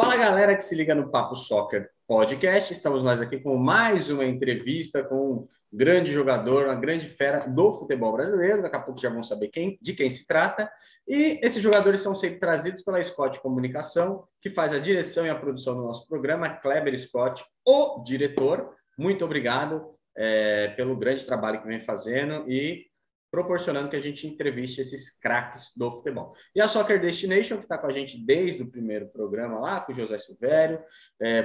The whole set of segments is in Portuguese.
Fala, galera que se liga no Papo Soccer Podcast. Estamos nós aqui com mais uma entrevista com um grande jogador, uma grande fera do futebol brasileiro. Daqui a pouco já vão saber de quem se trata. E esses jogadores são sempre trazidos pela Scott Comunicação, que faz a direção e a produção do nosso programa. Kleber Scott, o diretor. Muito obrigado pelo grande trabalho que vem fazendo e proporcionando que a gente entreviste esses craques do futebol. E a Soccer Destination, que está com a gente desde o primeiro programa lá, com o José Silvério,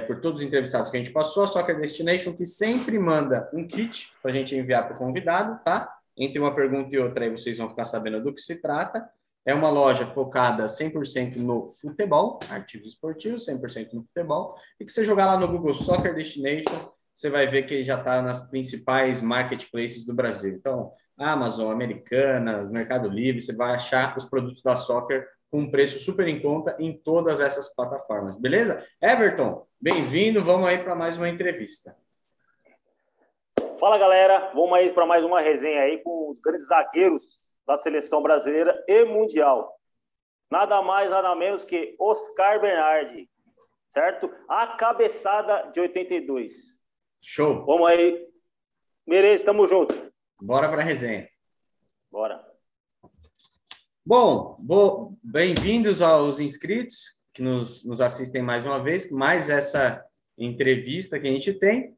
por todos os entrevistados que a gente passou, a Soccer Destination, que sempre manda um kit para a gente enviar para o convidado, tá? Entre uma pergunta e outra aí vocês vão ficar sabendo do que se trata. É uma loja focada 100% no futebol, artigos esportivos, 100% no futebol, e que você jogar lá no Google Soccer Destination, você vai ver que ele já está nas principais marketplaces do Brasil. Então, Amazon, Americanas, Mercado Livre, você vai achar os produtos da Soccer com um preço super em conta em todas essas plataformas, beleza? Everton, bem-vindo, vamos aí para mais uma entrevista. Fala, galera, vamos aí para mais uma resenha aí com os grandes zagueiros da seleção brasileira e mundial. Nada mais, nada menos que Oscar Bernardi, certo? A cabeçada de 82. Show! Vamos aí. Merece, tamo junto. Bora para a resenha. Bora. Bom, bem-vindos aos inscritos que nos assistem mais uma vez, mais essa entrevista que a gente tem,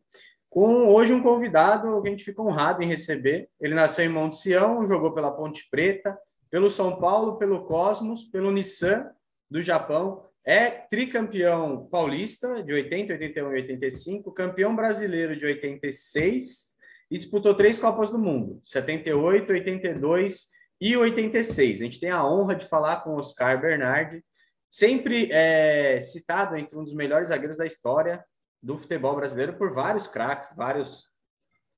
com hoje um convidado que a gente fica honrado em receber. Ele nasceu em Monte Sião, jogou pela Ponte Preta, pelo São Paulo, pelo Cosmos, pelo Nissan do Japão, é tricampeão paulista de 80, 81 e 85, campeão brasileiro de 86, e disputou 3 Copas do Mundo, 78, 82 e 86. A gente tem a honra de falar com o Oscar Bernardi, sempre citado entre um dos melhores zagueiros da história do futebol brasileiro por vários craques, vários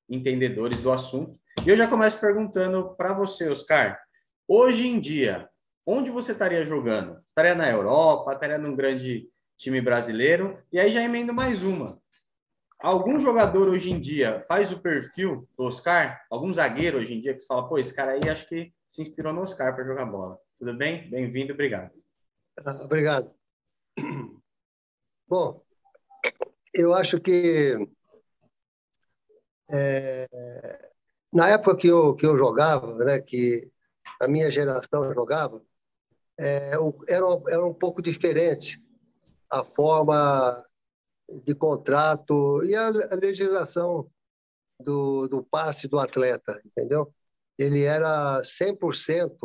entendedores do assunto. E eu já começo perguntando para você, Oscar, hoje em dia, onde você estaria jogando? Estaria na Europa, estaria num grande time brasileiro? E aí já emendo mais uma. Algum jogador hoje em dia faz o perfil do Oscar? Algum zagueiro hoje em dia que você fala, pô, esse cara aí acho que se inspirou no Oscar para jogar bola. Tudo bem? Bem-vindo, obrigado. Obrigado. Bom, eu acho que na época que eu jogava, né, que a minha geração jogava, era um pouco diferente a forma de contrato e a legislação do passe do atleta, entendeu? Ele era 100%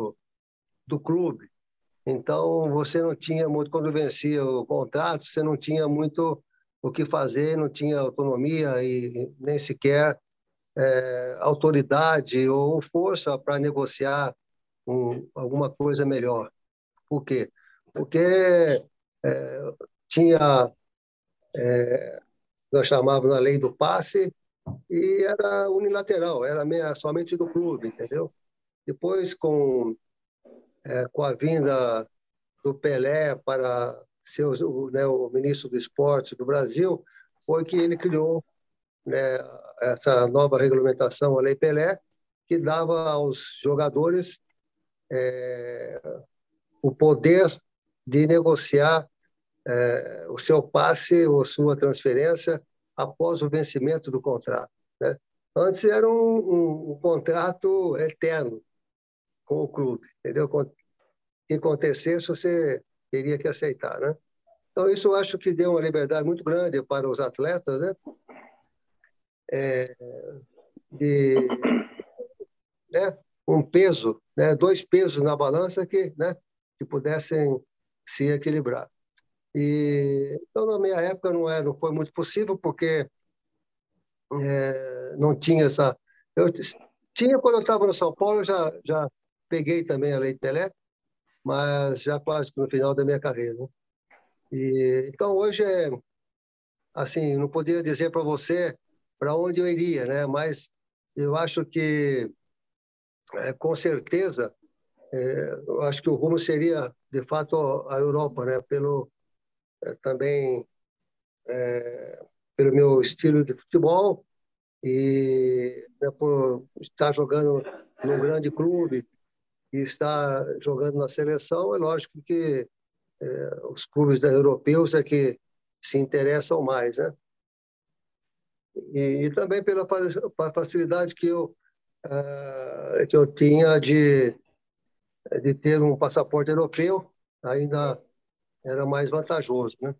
do clube, então você não tinha muito, quando vencia o contrato, você não tinha muito o que fazer, não tinha autonomia e nem sequer autoridade ou força para negociar alguma coisa melhor. Por quê? Porque tinha... nós chamávamos a lei do passe e era unilateral, era somente do clube, entendeu? Depois, com a vinda do Pelé para ser o ministro do esporte do Brasil, foi que ele criou, né, essa nova regulamentação, a Lei Pelé, que dava aos jogadores o poder de negociar o seu passe ou sua transferência após o vencimento do contrato, né? Antes era um contrato eterno com o clube, entendeu? O que acontecesse, você teria que aceitar, né? Então, isso eu acho que deu uma liberdade muito grande para os atletas, né? Né? Um peso, né? 2 pesos na balança que, né, que pudessem se equilibrar. E, então, na minha época, não foi muito possível, porque não tinha essa... Eu tinha, quando eu estava no São Paulo, eu já peguei também a Lei Pelé, mas já quase no final da minha carreira, né? E, então, hoje, assim, não poderia dizer para você para onde eu iria, né? Mas eu acho que, com certeza, eu acho que o rumo seria, de fato, a Europa, né? Também pelo meu estilo de futebol e, né, por estar jogando num grande clube e estar jogando na seleção, é lógico que os clubes europeus é que se interessam mais, né? E também pela facilidade que eu tinha de ter um passaporte europeu, ainda era mais vantajoso, né?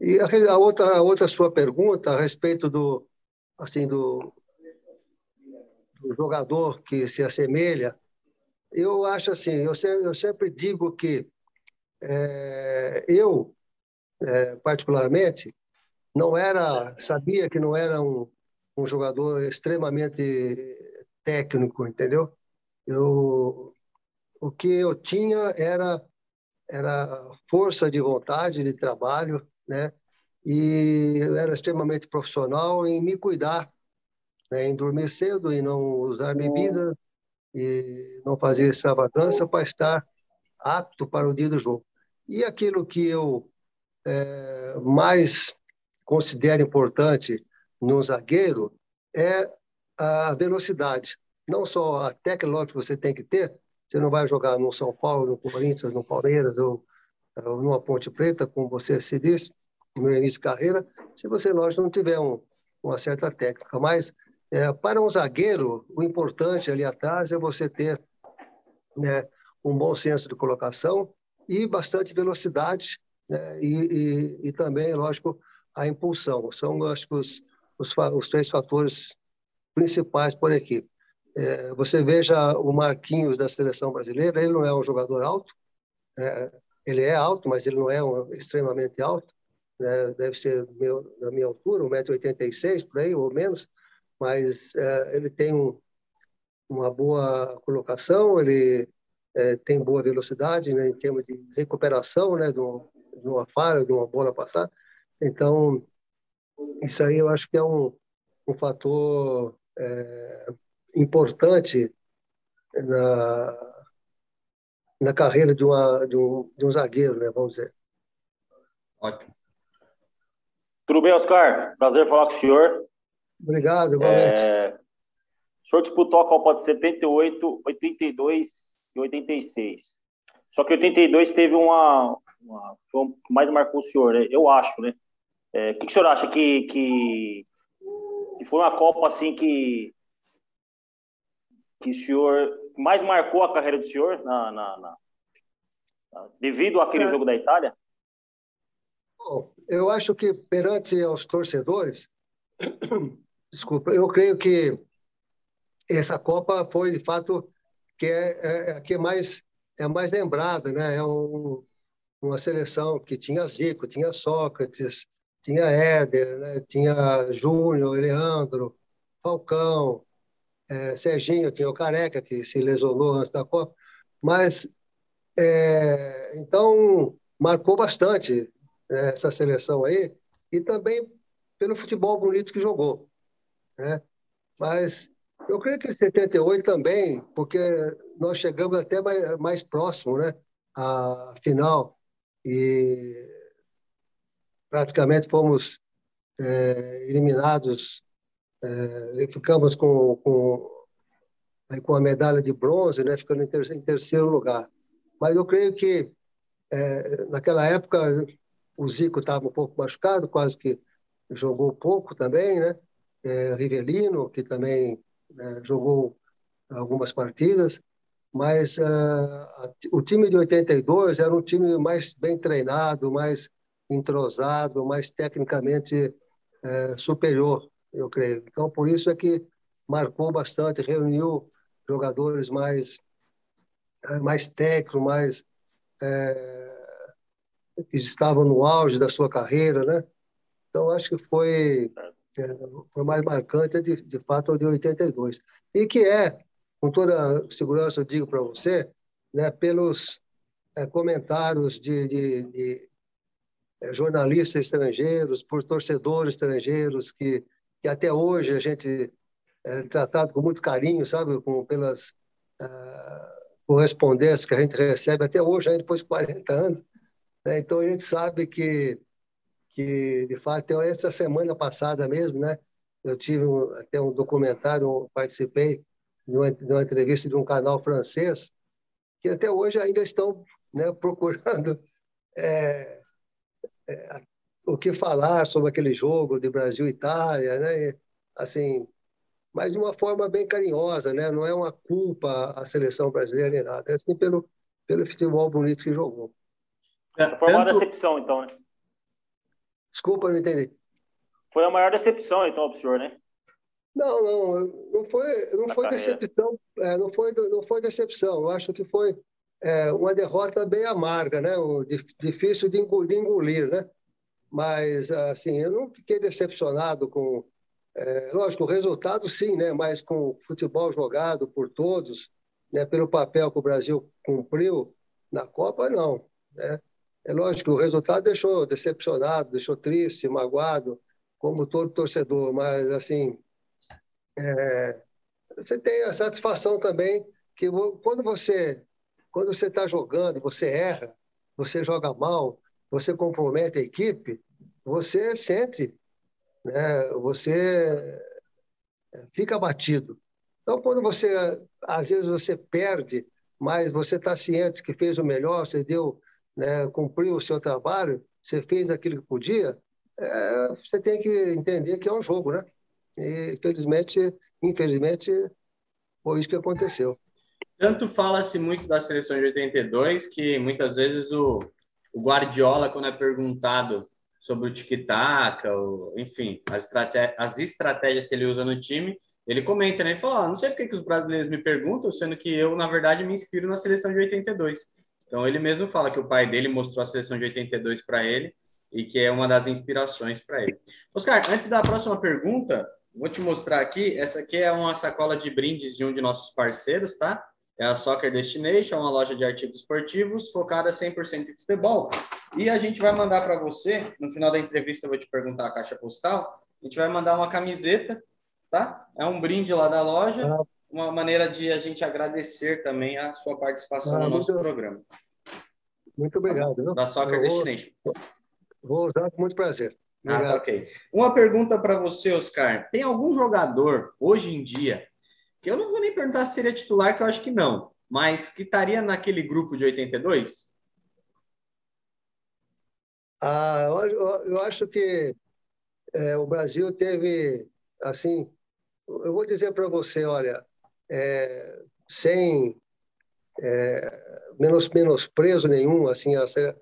E a outra sua pergunta a respeito do jogador que se assemelha, eu acho assim, eu sempre digo que particularmente, sabia que não era um jogador extremamente técnico, entendeu? O que eu tinha era força de vontade, de trabalho, né? E eu era extremamente profissional em me cuidar, né? Em dormir cedo, em não usar bebida, e não fazer extravagância para estar apto para o dia do jogo. E aquilo que eu mais considero importante no zagueiro é a velocidade. Não só a técnica que você tem que ter, você não vai jogar no São Paulo, no Corinthians, no Palmeiras ou numa Ponte Preta, como você se disse, no início de carreira, se você, lógico, não tiver uma certa técnica. Mas para um zagueiro, o importante ali atrás é você ter, né, um bom senso de colocação e bastante velocidade, né, e também, lógico, a impulsão. São, lógico, os três fatores principais por equipe. Você veja o Marquinhos da seleção brasileira, ele não é um jogador alto, ele é alto, mas ele não é extremamente alto, né? Deve ser da minha altura, 1,86 m, por aí, ou menos, mas ele tem uma boa colocação, ele tem boa velocidade, né, em termos de recuperação, né, de uma falha, de uma bola passada. Então, isso aí eu acho que é um fator importante na carreira de um zagueiro, né, vamos dizer. Ótimo. Tudo bem, Oscar? Prazer falar com o senhor. Obrigado, igualmente. O senhor disputou a Copa de 78, 82 e 86. Só que 82 teve foi o que mais marcou o senhor, né? Eu acho, né? O que o senhor acha que foi uma Copa assim que o senhor mais marcou a carreira do senhor devido àquele jogo da Itália? Bom, eu acho que perante aos torcedores, desculpa, eu creio que essa Copa foi de fato que é mais lembrada, né? É uma seleção que tinha Zico, tinha Sócrates, tinha Eder, né? Tinha Júnior, Leandro, Falcão, Serginho, tinha o Careca, que se lesionou antes da Copa, mas então marcou bastante, né, essa seleção aí, e também pelo futebol bonito que jogou, né? Mas eu creio que em 78 também, porque nós chegamos até mais próximo, né, à final, e praticamente fomos eliminados, ficamos com a medalha de bronze, né, ficando em terceiro lugar. Mas eu creio que naquela época o Zico estava um pouco machucado, quase que jogou pouco também, né? Rivelino, que também jogou algumas partidas, mas o time de 82 era um time mais bem treinado, mais entrosado, mais tecnicamente superior, eu creio. Então, por isso é que marcou bastante, reuniu jogadores mais técnicos, mais que estavam no auge da sua carreira, né? Então, acho que foi mais marcante, de fato, o de 82. E que com toda segurança, eu digo para você, né, pelos comentários de jornalistas estrangeiros, por torcedores estrangeiros, que até hoje a gente é tratado com muito carinho, sabe? Pelas correspondências que a gente recebe até hoje, aí depois de 40 anos. Né? Então, a gente sabe que de fato, essa semana passada mesmo, né, eu tive até um documentário, participei de uma entrevista de um canal francês que até hoje ainda estão, né, procurando o que falar sobre aquele jogo de Brasil e Itália, né? E, assim, mas de uma forma bem carinhosa, né? Não é uma culpa a seleção brasileira nem nada, é assim pelo futebol bonito que jogou. Foi a maior decepção, então, né? Desculpa, não entendi. Foi a maior decepção, então, pro senhor, né? Não foi decepção. Eu acho que foi uma derrota bem amarga, né? Difícil de engolir, né? Mas, assim, eu não fiquei decepcionado com... lógico, o resultado, sim, né? Mas com o futebol jogado por todos, né? Pelo papel que o Brasil cumpriu na Copa, não, né? É lógico, o resultado deixou decepcionado, deixou triste, magoado, como todo torcedor, mas, assim... você tem a satisfação também que quando você está jogando, você erra, você joga mal, você compromete a equipe, você sente, né? Você fica abatido. Então, quando você, às vezes, você perde, mas você está ciente que fez o melhor, você deu, né, cumpriu o seu trabalho, você fez aquilo que podia, você tem que entender que é um jogo, né? E, infelizmente, foi isso que aconteceu. Tanto fala-se muito da seleção de 82 que muitas vezes o Guardiola, quando é perguntado sobre o tic-tac, enfim, as estratégias que ele usa no time, ele comenta, né? Ele fala, não sei porque que os brasileiros me perguntam, sendo que eu, na verdade, me inspiro na seleção de 82. Então, ele mesmo fala que o pai dele mostrou a seleção de 82 para ele e que é uma das inspirações para ele. Oscar, antes da próxima pergunta... Vou te mostrar aqui, essa aqui é uma sacola de brindes de um de nossos parceiros, tá? É a Soccer Destination, uma loja de artigos esportivos focada 100% em futebol. E a gente vai mandar para você, no final da entrevista eu vou te perguntar a caixa postal, a gente vai mandar uma camiseta, tá? É um brinde lá da loja, uma maneira de a gente agradecer também a sua participação no nosso programa. Muito obrigado. Viu? Da Soccer Destination. Vou usar com muito prazer. Ah, ok. Uma pergunta para você, Oscar. Tem algum jogador, hoje em dia, que eu não vou nem perguntar se seria titular, que eu acho que não, mas que estaria naquele grupo de 82? Eu acho que o Brasil teve, assim, eu vou dizer para você, olha, sem menosprezo nenhum, assim, as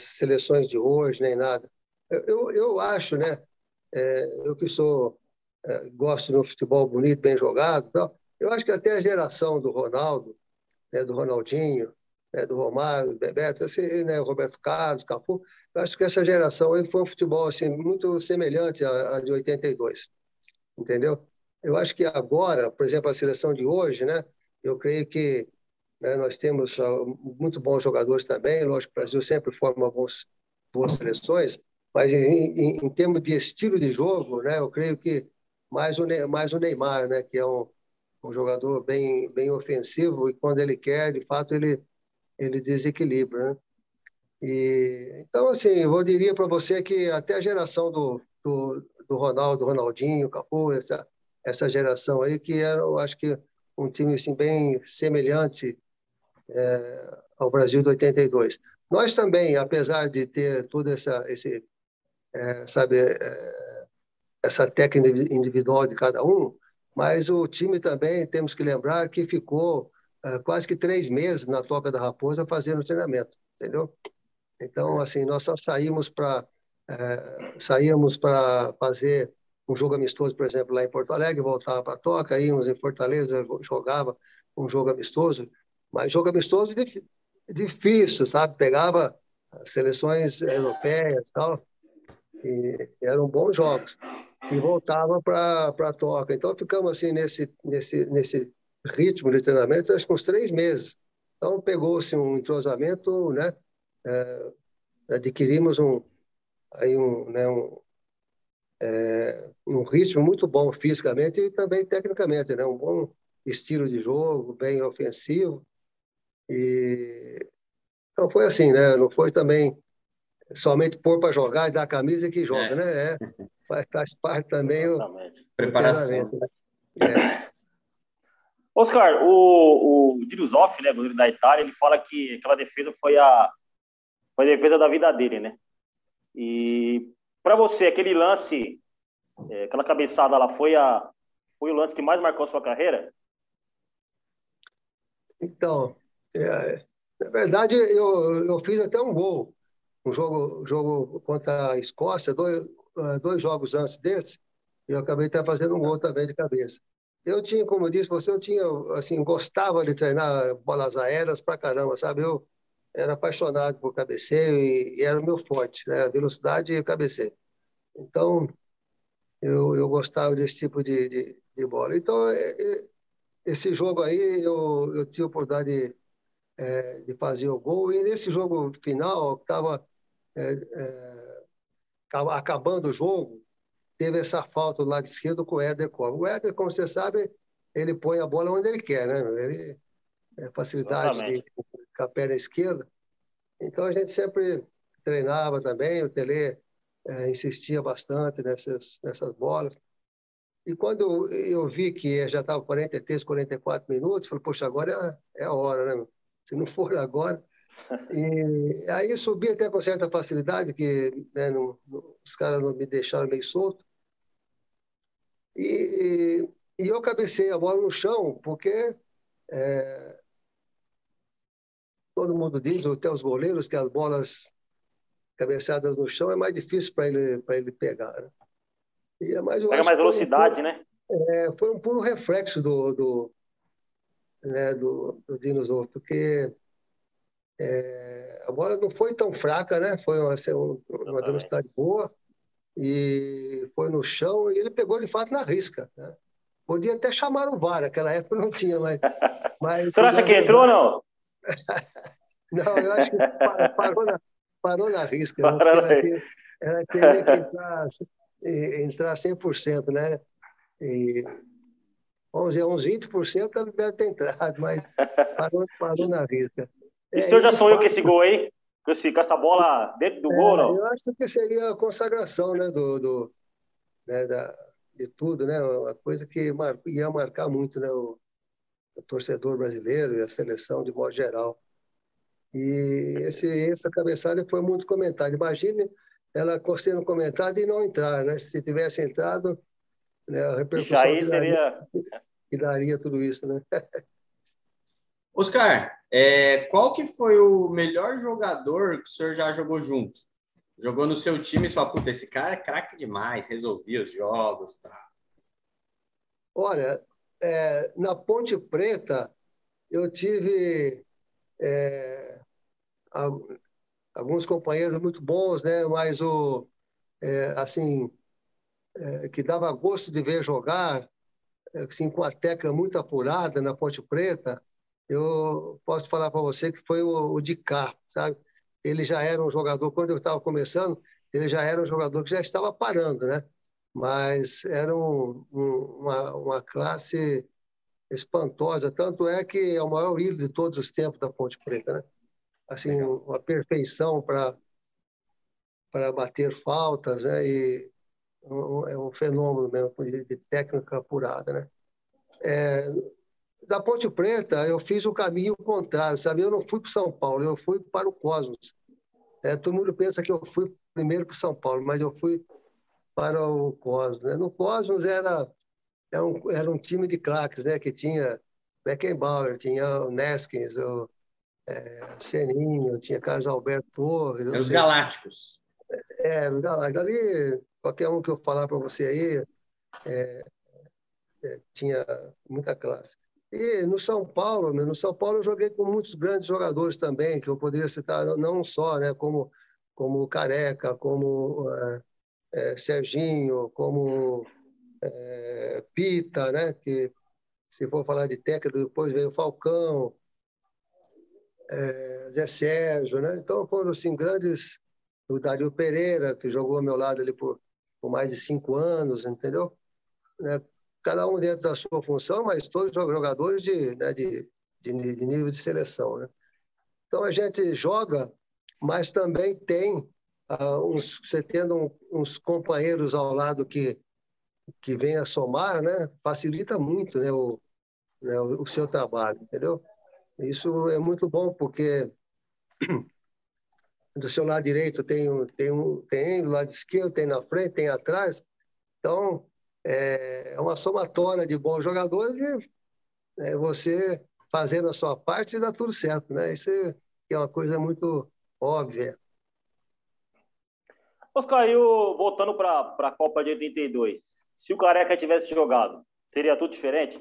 seleções de hoje, nem nada. Eu acho, né? Eu que sou, gosto de um futebol bonito, bem jogado, tal, eu acho que até a geração do Ronaldo, né, do Ronaldinho, né, do Romário, do Bebeto, assim, né, Roberto Carlos, Cafu, eu acho que essa geração aí foi um futebol assim, muito semelhante à de 82, entendeu? Eu acho que agora, por exemplo, a seleção de hoje, né? Eu creio que, né, nós temos muito bons jogadores também, lógico que o Brasil sempre forma boas seleções, mas em termos de estilo de jogo, né, eu creio que mais o Neymar, né, que é um jogador bem ofensivo e quando ele quer, de fato, ele desequilibra, né? Então, assim, eu diria para você que até a geração do Ronaldo, Ronaldinho, Cafu, essa geração aí, que era, eu acho que um time assim, bem semelhante ao Brasil de 82. Nós também, apesar de ter toda essa técnica individual de cada um, mas o time também, temos que lembrar que ficou quase que 3 meses na Toca da Raposa fazendo treinamento, entendeu? Então, assim, nós só saímos para fazer um jogo amistoso, por exemplo, lá em Porto Alegre, voltava para a Toca, íamos em Fortaleza, jogava um jogo amistoso, mas jogo amistoso difícil, sabe? Pegava seleções europeias e tal, e eram bons jogos, e voltava para a Toca. Então, ficamos assim nesse ritmo de treinamento, acho que uns 3 meses. Então, pegou-se um entrosamento, né? Adquirimos um ritmo muito bom fisicamente e também tecnicamente, né? Um bom estilo de jogo, bem ofensivo. Então, foi assim, né? Não foi também... somente pôr para jogar e dar a camisa que joga, né? Faz parte também o... Preparação. Né? Oscar, o Dino Zoff, né, goleiro da Itália, ele fala que aquela defesa foi a defesa da vida dele, né? E para você, aquele lance, aquela cabeçada lá, foi o lance que mais marcou a sua carreira? Então, na verdade, eu fiz até um gol. Um jogo contra a Escócia, dois jogos antes desse, e eu acabei até fazendo um gol também de cabeça. Eu tinha, como eu disse, eu gostava de treinar bolas aéreas pra caramba, sabe? Eu era apaixonado por cabeceio e era o meu forte, né? Velocidade e cabeceio. Então, eu gostava desse tipo de bola. Então, esse jogo aí, eu tive a oportunidade de fazer o gol, e nesse jogo final, que estava acabando o jogo, teve essa falta do lado esquerdo com o Eder. O Eder, como você sabe, ele põe a bola onde ele quer, né? Ele facilidade com a perna esquerda. Então, a gente sempre treinava também, o Tele insistia bastante nessas bolas. E quando eu vi que já estava 43, 44 minutos, falei, poxa, agora é a hora, né? Se não for agora... E aí subi até com certa facilidade, que né, os caras não me deixaram meio solto. E eu cabecei a bola no chão, porque todo mundo diz, até os goleiros, que as bolas cabeceadas no chão é mais difícil para ele pegar. Né? Pega mais velocidade, né? Foi um puro reflexo do Dino Zoff, porque... a bola não foi tão fraca, né? Foi uma velocidade boa e foi no chão e ele pegou de fato na risca, né? Podia até chamar o VAR, naquela época não tinha, mas você acha que entrou ou não? Não, eu acho que parou na risca. Ela teria que entrar 100%, né? E, vamos dizer, uns 20% ela deve ter entrado, mas parou na risca. E o senhor já sonhou com esse gol aí? Com essa bola dentro do gol, não? Eu acho que seria a consagração, né, de tudo, né? Uma coisa que ia marcar muito, né, o torcedor brasileiro e a seleção de modo geral. E essa cabeçada foi muito comentada. Imagine ela sendo comentada e não entrar, né? Se tivesse entrado, né, a repercussão que daria tudo isso, né? Oscar, qual que foi o melhor jogador que o senhor já jogou junto? Jogou no seu time e falou, puta, esse cara é craque demais, resolvia os jogos, tá? Olha, na Ponte Preta, eu tive alguns companheiros muito bons, né? Mas, que dava gosto de ver jogar, assim, com a técnica muito apurada na Ponte Preta, eu posso falar para você que foi o de cá, sabe? Ele já era um jogador, quando eu estava começando, ele já era um jogador que já estava parando, né? Mas era uma classe espantosa, tanto é que é o maior ídolo de todos os tempos da Ponte Preta, né? Assim, uma perfeição para bater faltas, né? E é um fenômeno mesmo de técnica apurada, né? Da Ponte Preta, eu fiz o caminho contrário, sabe? Eu não fui para o São Paulo, eu fui para o Cosmos. Todo mundo pensa que eu fui primeiro para o São Paulo, mas eu fui para o Cosmos, né? No Cosmos era um time de craques, né? Que tinha Beckenbauer, tinha o Neskins, o Serginho, tinha Carlos Alberto Torres. Os Galácticos. Os Galácticos. Ali, qualquer um que eu falar para você aí, tinha muita classe. E no São Paulo eu joguei com muitos grandes jogadores também, que eu poderia citar, não só, né, como Careca, como Serginho, como Pita, né, que se for falar de técnico, depois veio Falcão, Zé Sérgio, né, então foram assim, grandes, o Dario Pereira, que jogou ao meu lado ali por mais de 5 anos, entendeu? Né? Cada um dentro da sua função, mas todos jogadores de nível de seleção, né? Então, a gente joga, mas também tem você tendo uns companheiros ao lado que vêm a somar, né? Facilita muito, né? né, o seu trabalho, entendeu? Isso é muito bom, porque do seu lado direito tem, do lado esquerdo tem na frente, tem atrás. Então, é uma somatória de bons jogadores e você fazendo a sua parte dá tudo certo, né? Isso é uma coisa muito óbvia. Oscar, voltando para a Copa de 82, se o Careca tivesse jogado, seria tudo diferente?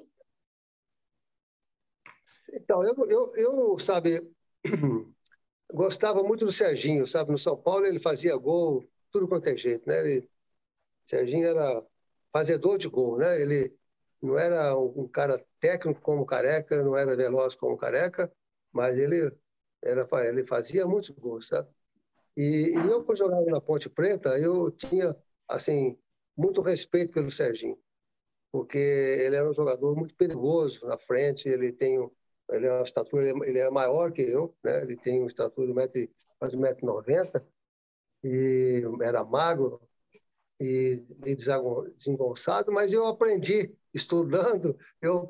Então, eu sabe, gostava muito do Serginho, sabe? No São Paulo ele fazia gol, tudo quanto é jeito, né? Serginho era fazedor de gol, né? Ele não era um cara técnico como o Careca, não era veloz como o Careca, mas ele fazia muitos gols, sabe? E eu, quando jogava na Ponte Preta, eu tinha, assim, muito respeito pelo Serginho, porque ele era um jogador muito perigoso na frente, ele é uma estatura, ele é maior que eu, né? Ele tem uma estatura de quase 1,90 m, e era magro e desengonçado, mas eu aprendi, estudando, eu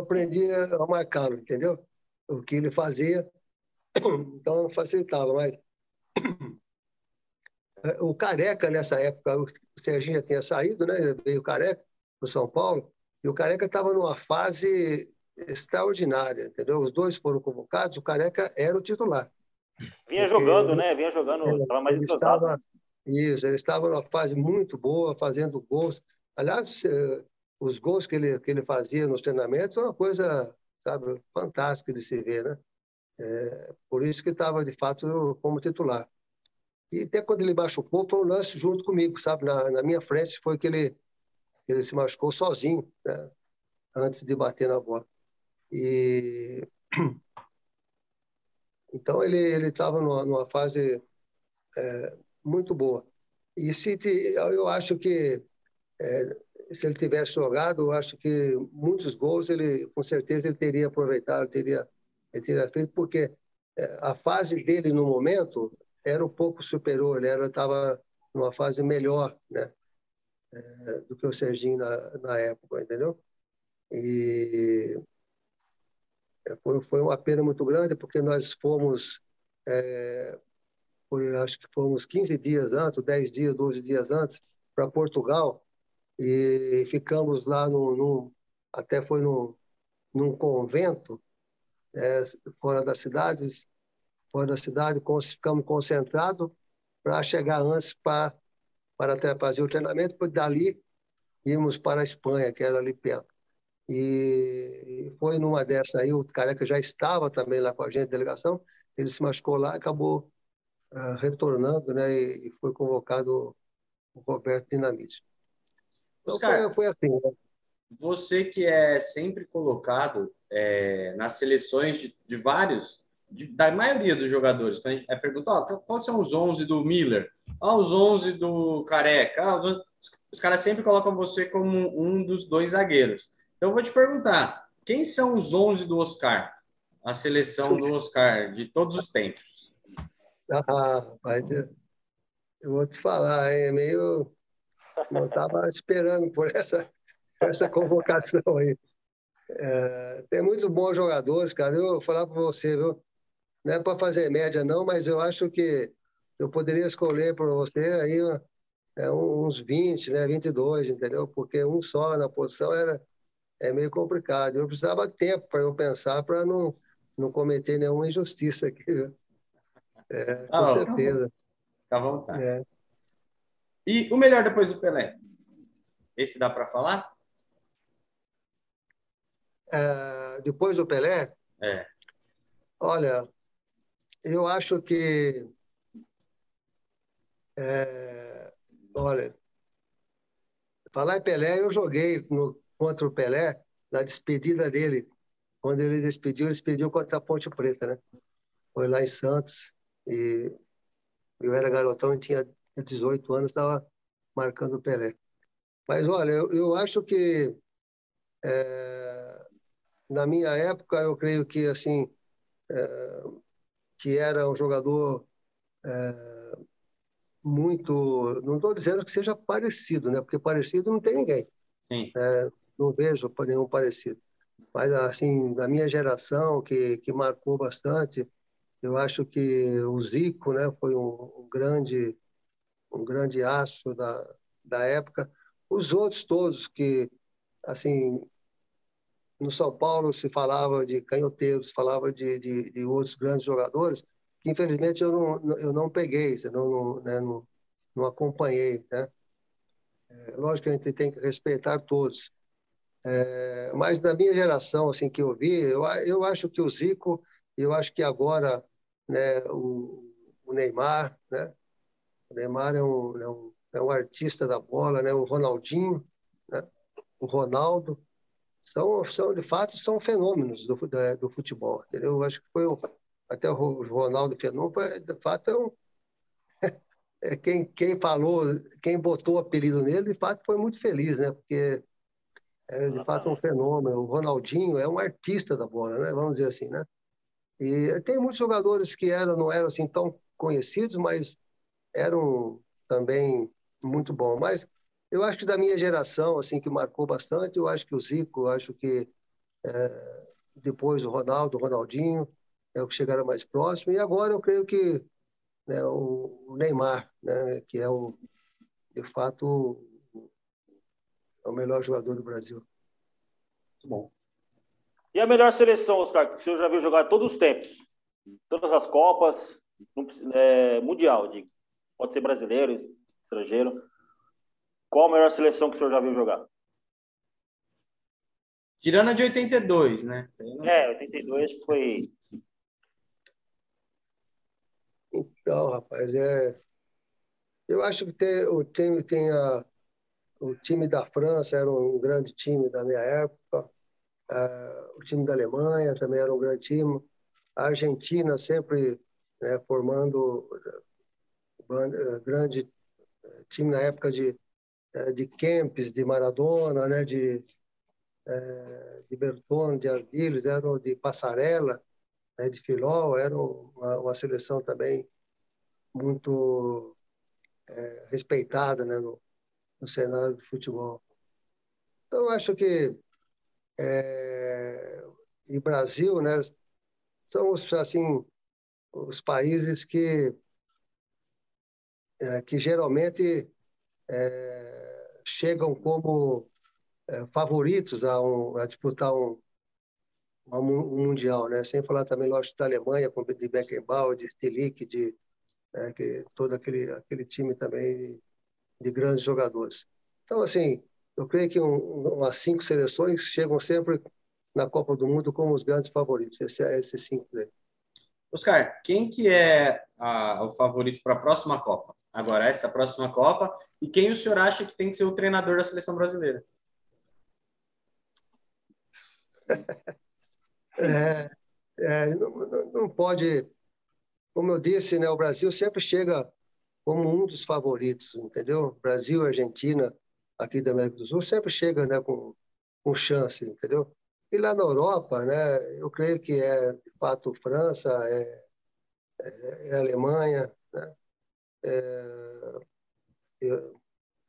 aprendi a marcá-lo, entendeu? O que ele fazia, então facilitava, mas... O Careca, nessa época, o Serginho já tinha saído, né? Veio o Careca do São Paulo, e o Careca estava numa fase extraordinária, entendeu? Os dois foram convocados, o Careca era o titular. Vinha jogando, né? Vinha jogando, estava mais entrosado. Isso, ele estava numa fase muito boa, fazendo gols. Aliás, os gols que ele fazia nos treinamentos era uma coisa, sabe, fantástica de se ver, né? Por isso que estava, de fato, como titular. E até quando ele machucou, foi um lance junto comigo, sabe? Na minha frente foi que ele se machucou sozinho, né? Antes de bater na bola. E... Então, ele estava numa fase muito boa. E eu acho que, se ele tivesse jogado, eu acho que muitos gols, com certeza, ele teria aproveitado, ele teria feito, porque a fase dele no momento era um pouco superior, ele estava numa fase melhor, né, do que o Serginho na época, entendeu? E foi uma pena muito grande, porque nós fomos, acho que fomos 15 dias antes, 10 dias, 12 dias antes, para Portugal, e ficamos lá, até foi num convento, fora da cidade, ficamos concentrados para chegar antes para fazer o treinamento, porque dali íamos para a Espanha, que era ali perto. E foi numa dessas aí, o Careca já estava também lá com a gente, a delegação, ele se machucou lá, acabou retornando, né, e foi convocado o Roberto Dinamite. Então, foi assim, né? Você que é sempre colocado nas seleções de vários, da maioria dos jogadores, quando a gente pergunta, qual são os 11 do Miller? Os 11 do Careca? Os caras sempre colocam você como um dos dois zagueiros. Então, eu vou te perguntar, quem são os 11 do Oscar? A seleção do Oscar, de todos os tempos. Mas eu vou te falar, não estava esperando por essa convocação aí. Tem muitos bons jogadores, cara. Eu vou falar para você, viu? Não é para fazer média, não, mas eu acho que eu poderia escolher para você aí uns 20, né? 22, entendeu? Porque um só na posição é meio complicado. Eu precisava de tempo para eu pensar, para não cometer nenhuma injustiça aqui, viu? Com certeza. Tá bom, tá. E o melhor depois do Pelé? Esse dá para falar? Depois do Pelé? Olha, eu acho que... olha, falar em Pelé, eu joguei contra o Pelé na despedida dele. Quando ele despediu contra a Ponte Preta, né? Foi lá em Santos. E eu era garotão e tinha 18 anos, estava marcando o Pelé. Mas, olha, eu acho que na minha época, eu creio que, assim, que era um jogador muito... Não estou dizendo que seja parecido, né? Porque parecido não tem ninguém. Sim. Não vejo nenhum parecido. Mas, assim, da minha geração, que marcou bastante, eu acho que o Zico, né, foi um grande astro da época. Os outros todos que, assim, no São Paulo se falava de canhoteiros, se falava de outros grandes jogadores, que infelizmente eu não peguei, não acompanhei, né? Lógico que a gente tem que respeitar todos. Mas da minha geração, assim, que eu vi, eu acho que o Zico, eu acho que agora, né, o Neymar, né? O Neymar é um artista da bola, né? O Ronaldinho, né? O Ronaldo, são de fato, são fenômenos do futebol, entendeu? Eu acho que foi até o Ronaldo Fenômeno, de fato, quem falou, quem botou o apelido nele, de fato, foi muito feliz, né? Porque é, de fato, um fenômeno. O Ronaldinho é um artista da bola, né? Vamos dizer assim, né? E tem muitos jogadores que não eram assim tão conhecidos, mas eram também muito bons. Mas eu acho que da minha geração, assim, que marcou bastante, eu acho que o Zico, eu acho que depois o Ronaldo, o Ronaldinho, é o que chegaram mais próximo. E agora eu creio que, né, o Neymar, né, que é, de fato, é o melhor jogador do Brasil. Muito bom. E a melhor seleção, Oscar, que o senhor já viu jogar todos os tempos? Todas as Copas, Mundial, digo. Pode ser brasileiro, estrangeiro. Qual a melhor seleção que o senhor já viu jogar? Tirando a de 82, né? 82 foi... Então, rapaz, eu acho que o time da França era um grande time da minha época, o time da Alemanha também era um grande time, a Argentina sempre, né, formando grande time na época de Kempes, de Maradona, né, de Bertone, de Ardiles, de Passarella, né, de Filó, era uma seleção também muito respeitada, né, no cenário do futebol. Então, eu acho que e Brasil, né, são os países que geralmente chegam como favoritos a disputar um mundial, né? Sem falar também, lógico, da Alemanha, de Beckenbauer, de Stilic, que todo aquele time também de grandes jogadores. Então, assim, eu creio que umas 5 seleções chegam sempre na Copa do Mundo como os grandes favoritos. Esses 5 daí. Oscar, quem que é o favorito para a próxima Copa? Agora, essa próxima Copa. E quem o senhor acha que tem que ser o treinador da seleção brasileira? Não pode... Como eu disse, né, o Brasil sempre chega como um dos favoritos, entendeu? Brasil, Argentina, aqui da América do Sul, sempre chega, né, com chance, entendeu? E lá na Europa, né, eu creio que de fato, França, Alemanha, né?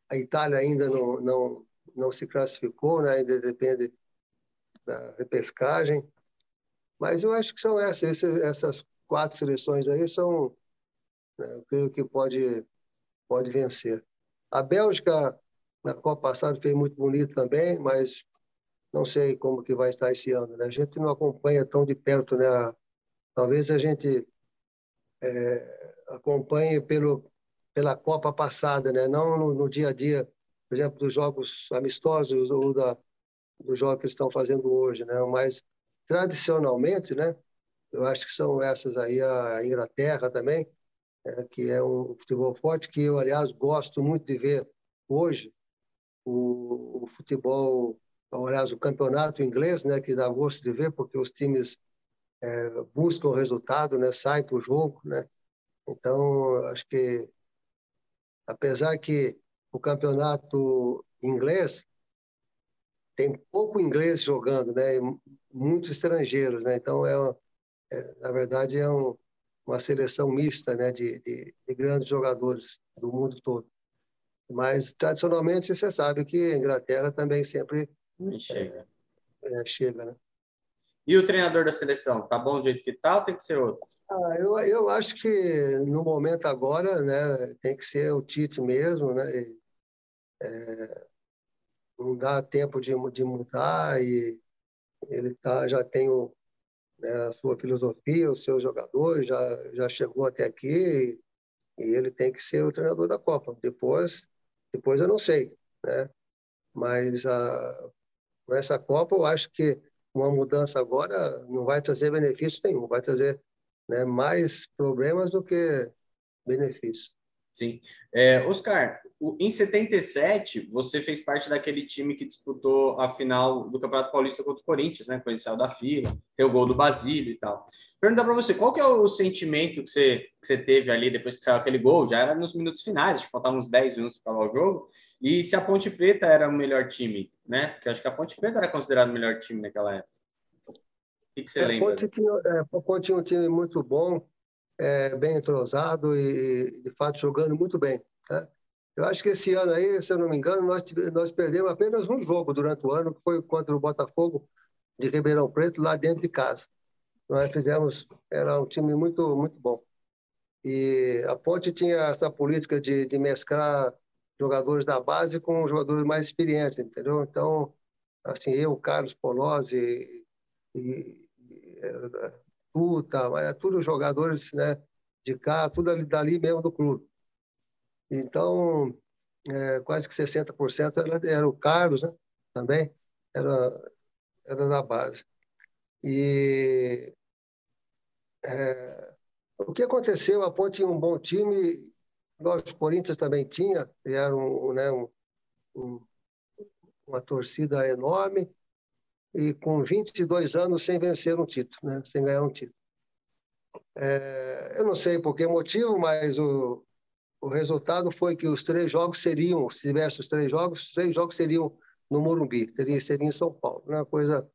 A Itália ainda não se classificou, né? Ainda depende da repescagem. Mas eu acho que são essas 4 seleções aí são... Eu creio que pode vencer. A Bélgica, na Copa passada, fez muito bonito também, mas não sei como que vai estar esse ano, né? A gente não acompanha tão de perto, né? Talvez a gente acompanhe pela Copa passada, né? Não no dia a dia, por exemplo, dos jogos amistosos ou dos jogos que estão fazendo hoje, né? Mas, tradicionalmente, né? Eu acho que são essas aí, a Inglaterra também, que é um futebol forte, que eu, aliás, gosto muito de ver hoje o futebol, aliás, o campeonato inglês, né, que dá gosto de ver, porque os times buscam o resultado, né, saem para o jogo, né? Então, acho que, apesar que o campeonato inglês tem pouco inglês jogando, né, e muitos estrangeiros, né? Então, na verdade, uma seleção mista, né, de grandes jogadores do mundo todo. Mas, tradicionalmente, você sabe que a Inglaterra também sempre chega, né? E o treinador da seleção? Tá bom do jeito que tá ou tem que ser outro? Ah, eu acho que no momento agora, né, tem que ser o Tite mesmo, né? Não dá tempo de mudar e ele já tem a sua filosofia, os seus jogadores, já chegou até aqui e ele tem que ser o treinador da Copa. Depois eu não sei, né? Mas nessa Copa eu acho que uma mudança agora não vai trazer benefício nenhum, vai trazer, né, mais problemas do que benefícios. Sim. Oscar, em 77, você fez parte daquele time que disputou a final do Campeonato Paulista contra o Corinthians, né? Quando ele saiu da fila, tem o gol do Basílio e tal. Perguntar para você, qual que é o sentimento que você teve ali depois que saiu aquele gol? Já era nos minutos finais, faltavam uns 10 minutos para acabar o jogo. E se a Ponte Preta era o melhor time, né? Porque eu acho que a Ponte Preta era considerado o melhor time naquela época. O que você lembra? A Ponte tinha um time muito bom. Bem entrosado e, de fato, jogando muito bem, né? Eu acho que esse ano aí, se eu não me engano, nós perdemos apenas um jogo durante o ano, que foi contra o Botafogo de Ribeirão Preto, lá dentro de casa. Nós fizemos... Era um time muito, muito bom. E a Ponte tinha essa política de mesclar jogadores da base com jogadores mais experientes, entendeu? Então, assim, eu, Carlos Polozzi tudo jogadores, né, de cá, tudo dali mesmo do clube. Então, quase que 60% era o Carlos, né, também, era da base. E o que aconteceu? A Ponte tinha um bom time, o Corinthians também tinha, e era uma torcida enorme, e com 22 anos sem vencer um título, né? Sem ganhar um título. Eu não sei por que motivo, mas o resultado foi que os três jogos seriam, se tivesse os três jogos seriam no Morumbi, seria em São Paulo. Uma coisa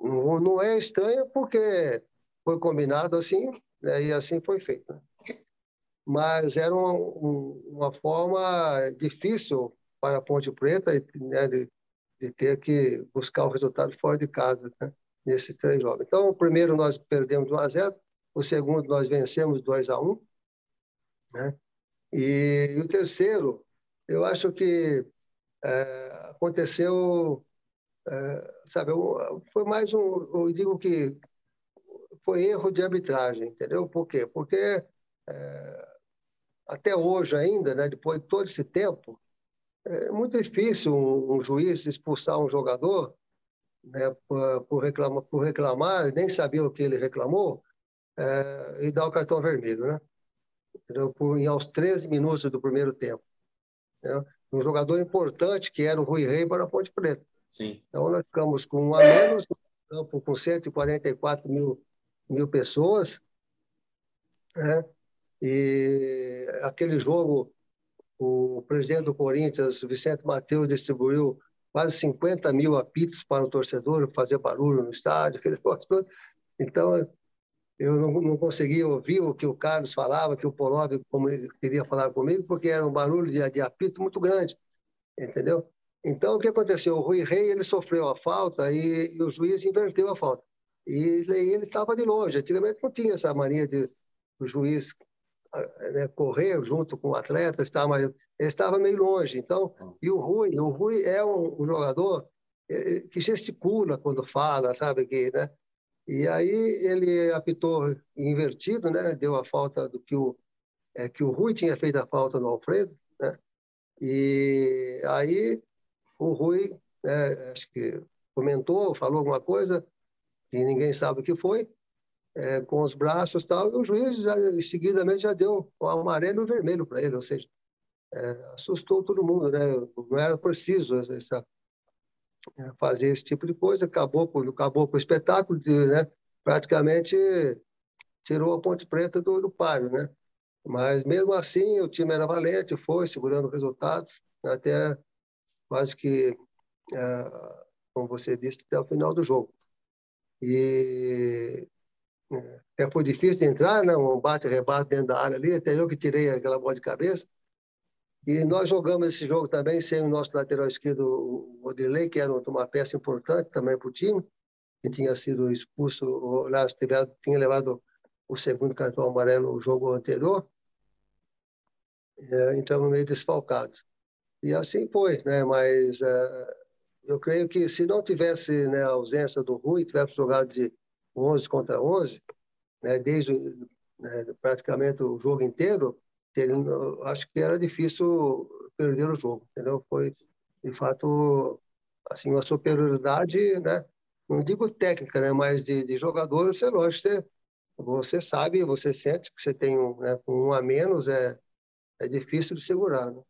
não é estranha, porque foi combinado assim, né? E assim foi feito, né? Mas era uma forma difícil para a Ponte Preta, né, de ter que buscar o resultado fora de casa, né, nesses três jogos. Então, o primeiro nós perdemos 1-0, o segundo nós vencemos 2-1, né? E o terceiro, eu acho que aconteceu, sabe, foi mais um, eu digo que foi erro de arbitragem, entendeu? Por quê? Porque até hoje ainda, né, depois de todo esse tempo, é muito difícil um juiz expulsar um jogador, né, por reclamar, nem sabia o que ele reclamou, e dar o cartão vermelho, né? Aos 13 minutos do primeiro tempo, né? Um jogador importante que era o Rui Rei para a Ponte Preta. Sim. Então nós ficamos com um a menos, no campo com 144 mil pessoas, né? E aquele jogo... O presidente do Corinthians, Vicente Mateus, distribuiu quase 50 mil apitos para o torcedor fazer barulho no estádio, aquele negócio todo. Então, eu não conseguia ouvir o que o Carlos falava, que o Polov queria falar comigo, porque era um barulho de apito muito grande, entendeu? Então, o que aconteceu? O Rui Rei, ele sofreu a falta e o juiz inverteu a falta. E ele estava de longe. Antigamente não tinha essa mania de o juiz, né, correr junto com o atleta, mas ele estava meio longe. Então, e o Rui é um jogador que gesticula quando fala, sabe, que, né? E aí ele apitou invertido, né? Deu a falta do que o Rui tinha feito a falta no Alfredo, né? E aí o Rui, né, acho que falou alguma coisa que ninguém sabe o que foi. Com os braços e tal, e o juiz seguidamente já deu o amarelo e o vermelho para ele, ou seja, assustou todo mundo, né? Não era preciso fazer esse tipo de coisa, acabou com o espetáculo, né? Praticamente tirou a Ponte Preta do páreo, né? Mas mesmo assim o time era valente, foi segurando o resultado, até quase que, como você disse, até o final do jogo. E foi difícil de entrar, né? Um bate-rebate dentro da área ali, até eu que tirei aquela bola de cabeça, E nós jogamos esse jogo também sem o nosso lateral esquerdo, o Odirley, que era uma peça importante também para o time, que tinha sido expulso, lá tinha levado o segundo cartão amarelo no jogo anterior. Entramos meio desfalcados. E assim foi, né? Mas eu creio que se não tivesse, né, a ausência do Rui, tivesse jogado de 11 contra 11, né, desde, né, praticamente o jogo inteiro, acho que era difícil perder o jogo, entendeu? Foi, de fato, assim, uma superioridade, né? Não digo técnica, né? Mas de jogador, você, lógico, você sabe, você sente que você tem um, né, um a menos, é difícil de segurar, né?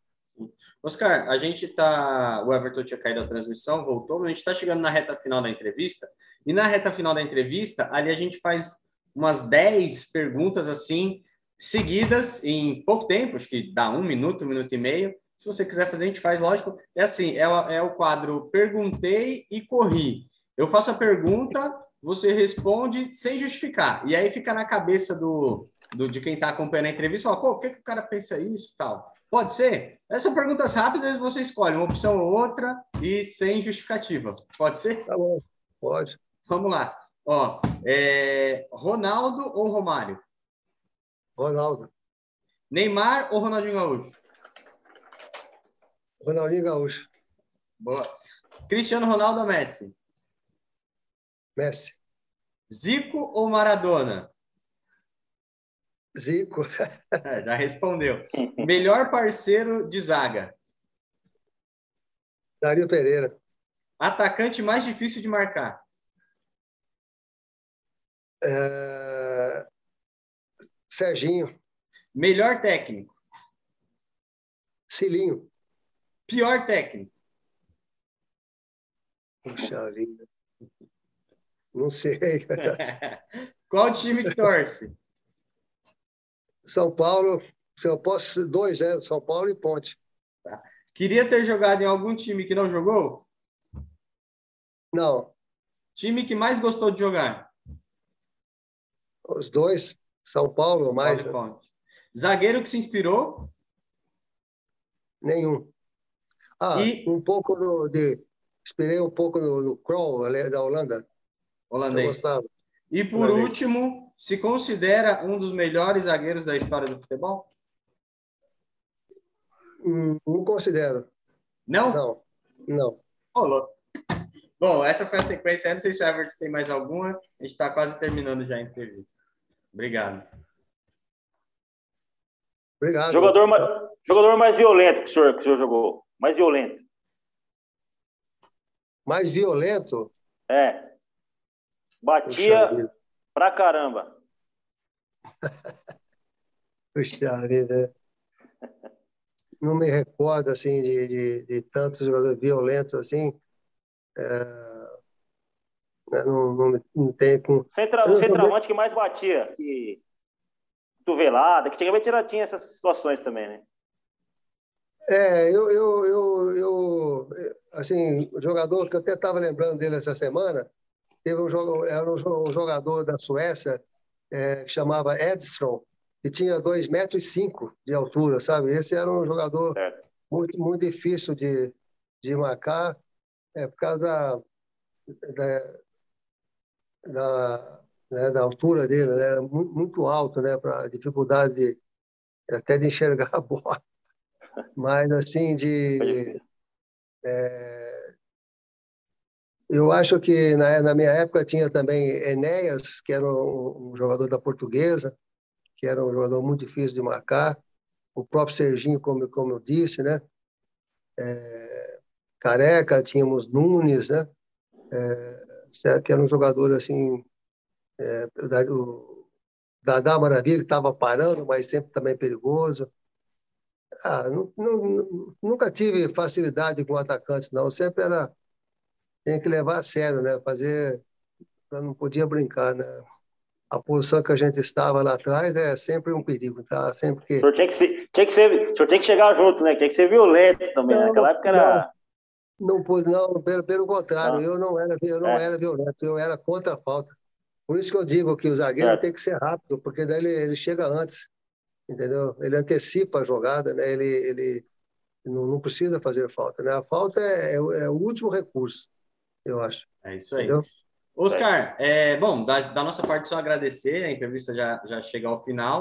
Oscar, a gente tá... O Everton tinha caído a transmissão, voltou, mas a gente está chegando na reta final da entrevista, e na reta final da entrevista, ali a gente faz umas 10 perguntas, assim, seguidas em pouco tempo, acho que dá um minuto e meio. Se você quiser fazer, a gente faz, lógico. É assim, é o quadro Perguntei e Corri. Eu faço a pergunta, você responde sem justificar. E aí fica na cabeça de quem está acompanhando a entrevista, fala, pô, por que o cara pensa isso e tal? Pode ser? Essas perguntas rápidas, você escolhe uma opção ou outra e sem justificativa. Pode ser? Tá bom, pode. Vamos lá. Ó, Ronaldo ou Romário? Ronaldo. Neymar ou Ronaldinho Gaúcho? Ronaldinho Gaúcho. Boa. Cristiano Ronaldo ou Messi? Messi. Zico ou Maradona? Zico. Já respondeu. Melhor parceiro de zaga? Dario Pereira. Atacante mais difícil de marcar? Serginho. Melhor técnico? Cilinho. Pior técnico? Puxa vida. Não sei. Qual time que torce? São Paulo. Se eu posso, dois, né? São Paulo e Ponte. Tá. Queria ter jogado em algum time que não jogou? Não. Time que mais gostou de jogar? Os dois. São Paulo, São Paulo mais. Ponte. Zagueiro que se inspirou? Nenhum. Um pouco inspirei um pouco no Kroll, da Holanda. Holandês. E por holandês. Último, se considera um dos melhores zagueiros da história do futebol? Não considero. Não? Não. Não. Olá. Bom, essa foi a sequência. Eu não sei se o Everton tem mais alguma. A gente está quase terminando já a entrevista. Obrigado. Obrigado. Jogador mais violento que o senhor jogou. Mais violento. Mais violento? É. Batia pra caramba. Puxa vida. Não me recordo, assim, de tantos jogadores violentos, assim. Não tem como... Centroavante que mais batia, que cotovelada, que antigamente tinha essas situações também, né? Assim, o jogador que eu até estava lembrando dele essa semana, teve um jogador da Suécia que chamava Edson, que tinha 2,5 metros de altura, sabe? Esse era um jogador muito, muito difícil de marcar, por causa da altura dele, né? Muito, muito alto, né? Para dificuldade até de enxergar a bola. Mas, assim, eu acho que na minha época tinha também Enéas, que era um jogador da Portuguesa, que era um jogador muito difícil de marcar. O próprio Serginho, como eu disse, né? Careca, tínhamos Nunes, né? Que era um jogador assim, o Dadá Maravilha, que estava parando, mas sempre também perigoso. Nunca tive facilidade com atacantes, não. Sempre tinha que levar a sério, né? Não podia brincar, né? A posição que a gente estava lá atrás é sempre um perigo, tá? Sempre que... O senhor tinha que chegar junto, né? Tinha que ser violento também, né? Naquela época era... Não, pelo contrário, eu não era violento, eu era contra a falta. Por isso que eu digo que o zagueiro tem que ser rápido, porque daí ele chega antes, entendeu? Ele antecipa a jogada, né? Ele Não precisa fazer falta, né? A falta é o último recurso, eu acho. É isso aí. Entendeu? Oscar, bom, da nossa parte só agradecer, a entrevista já chega ao final.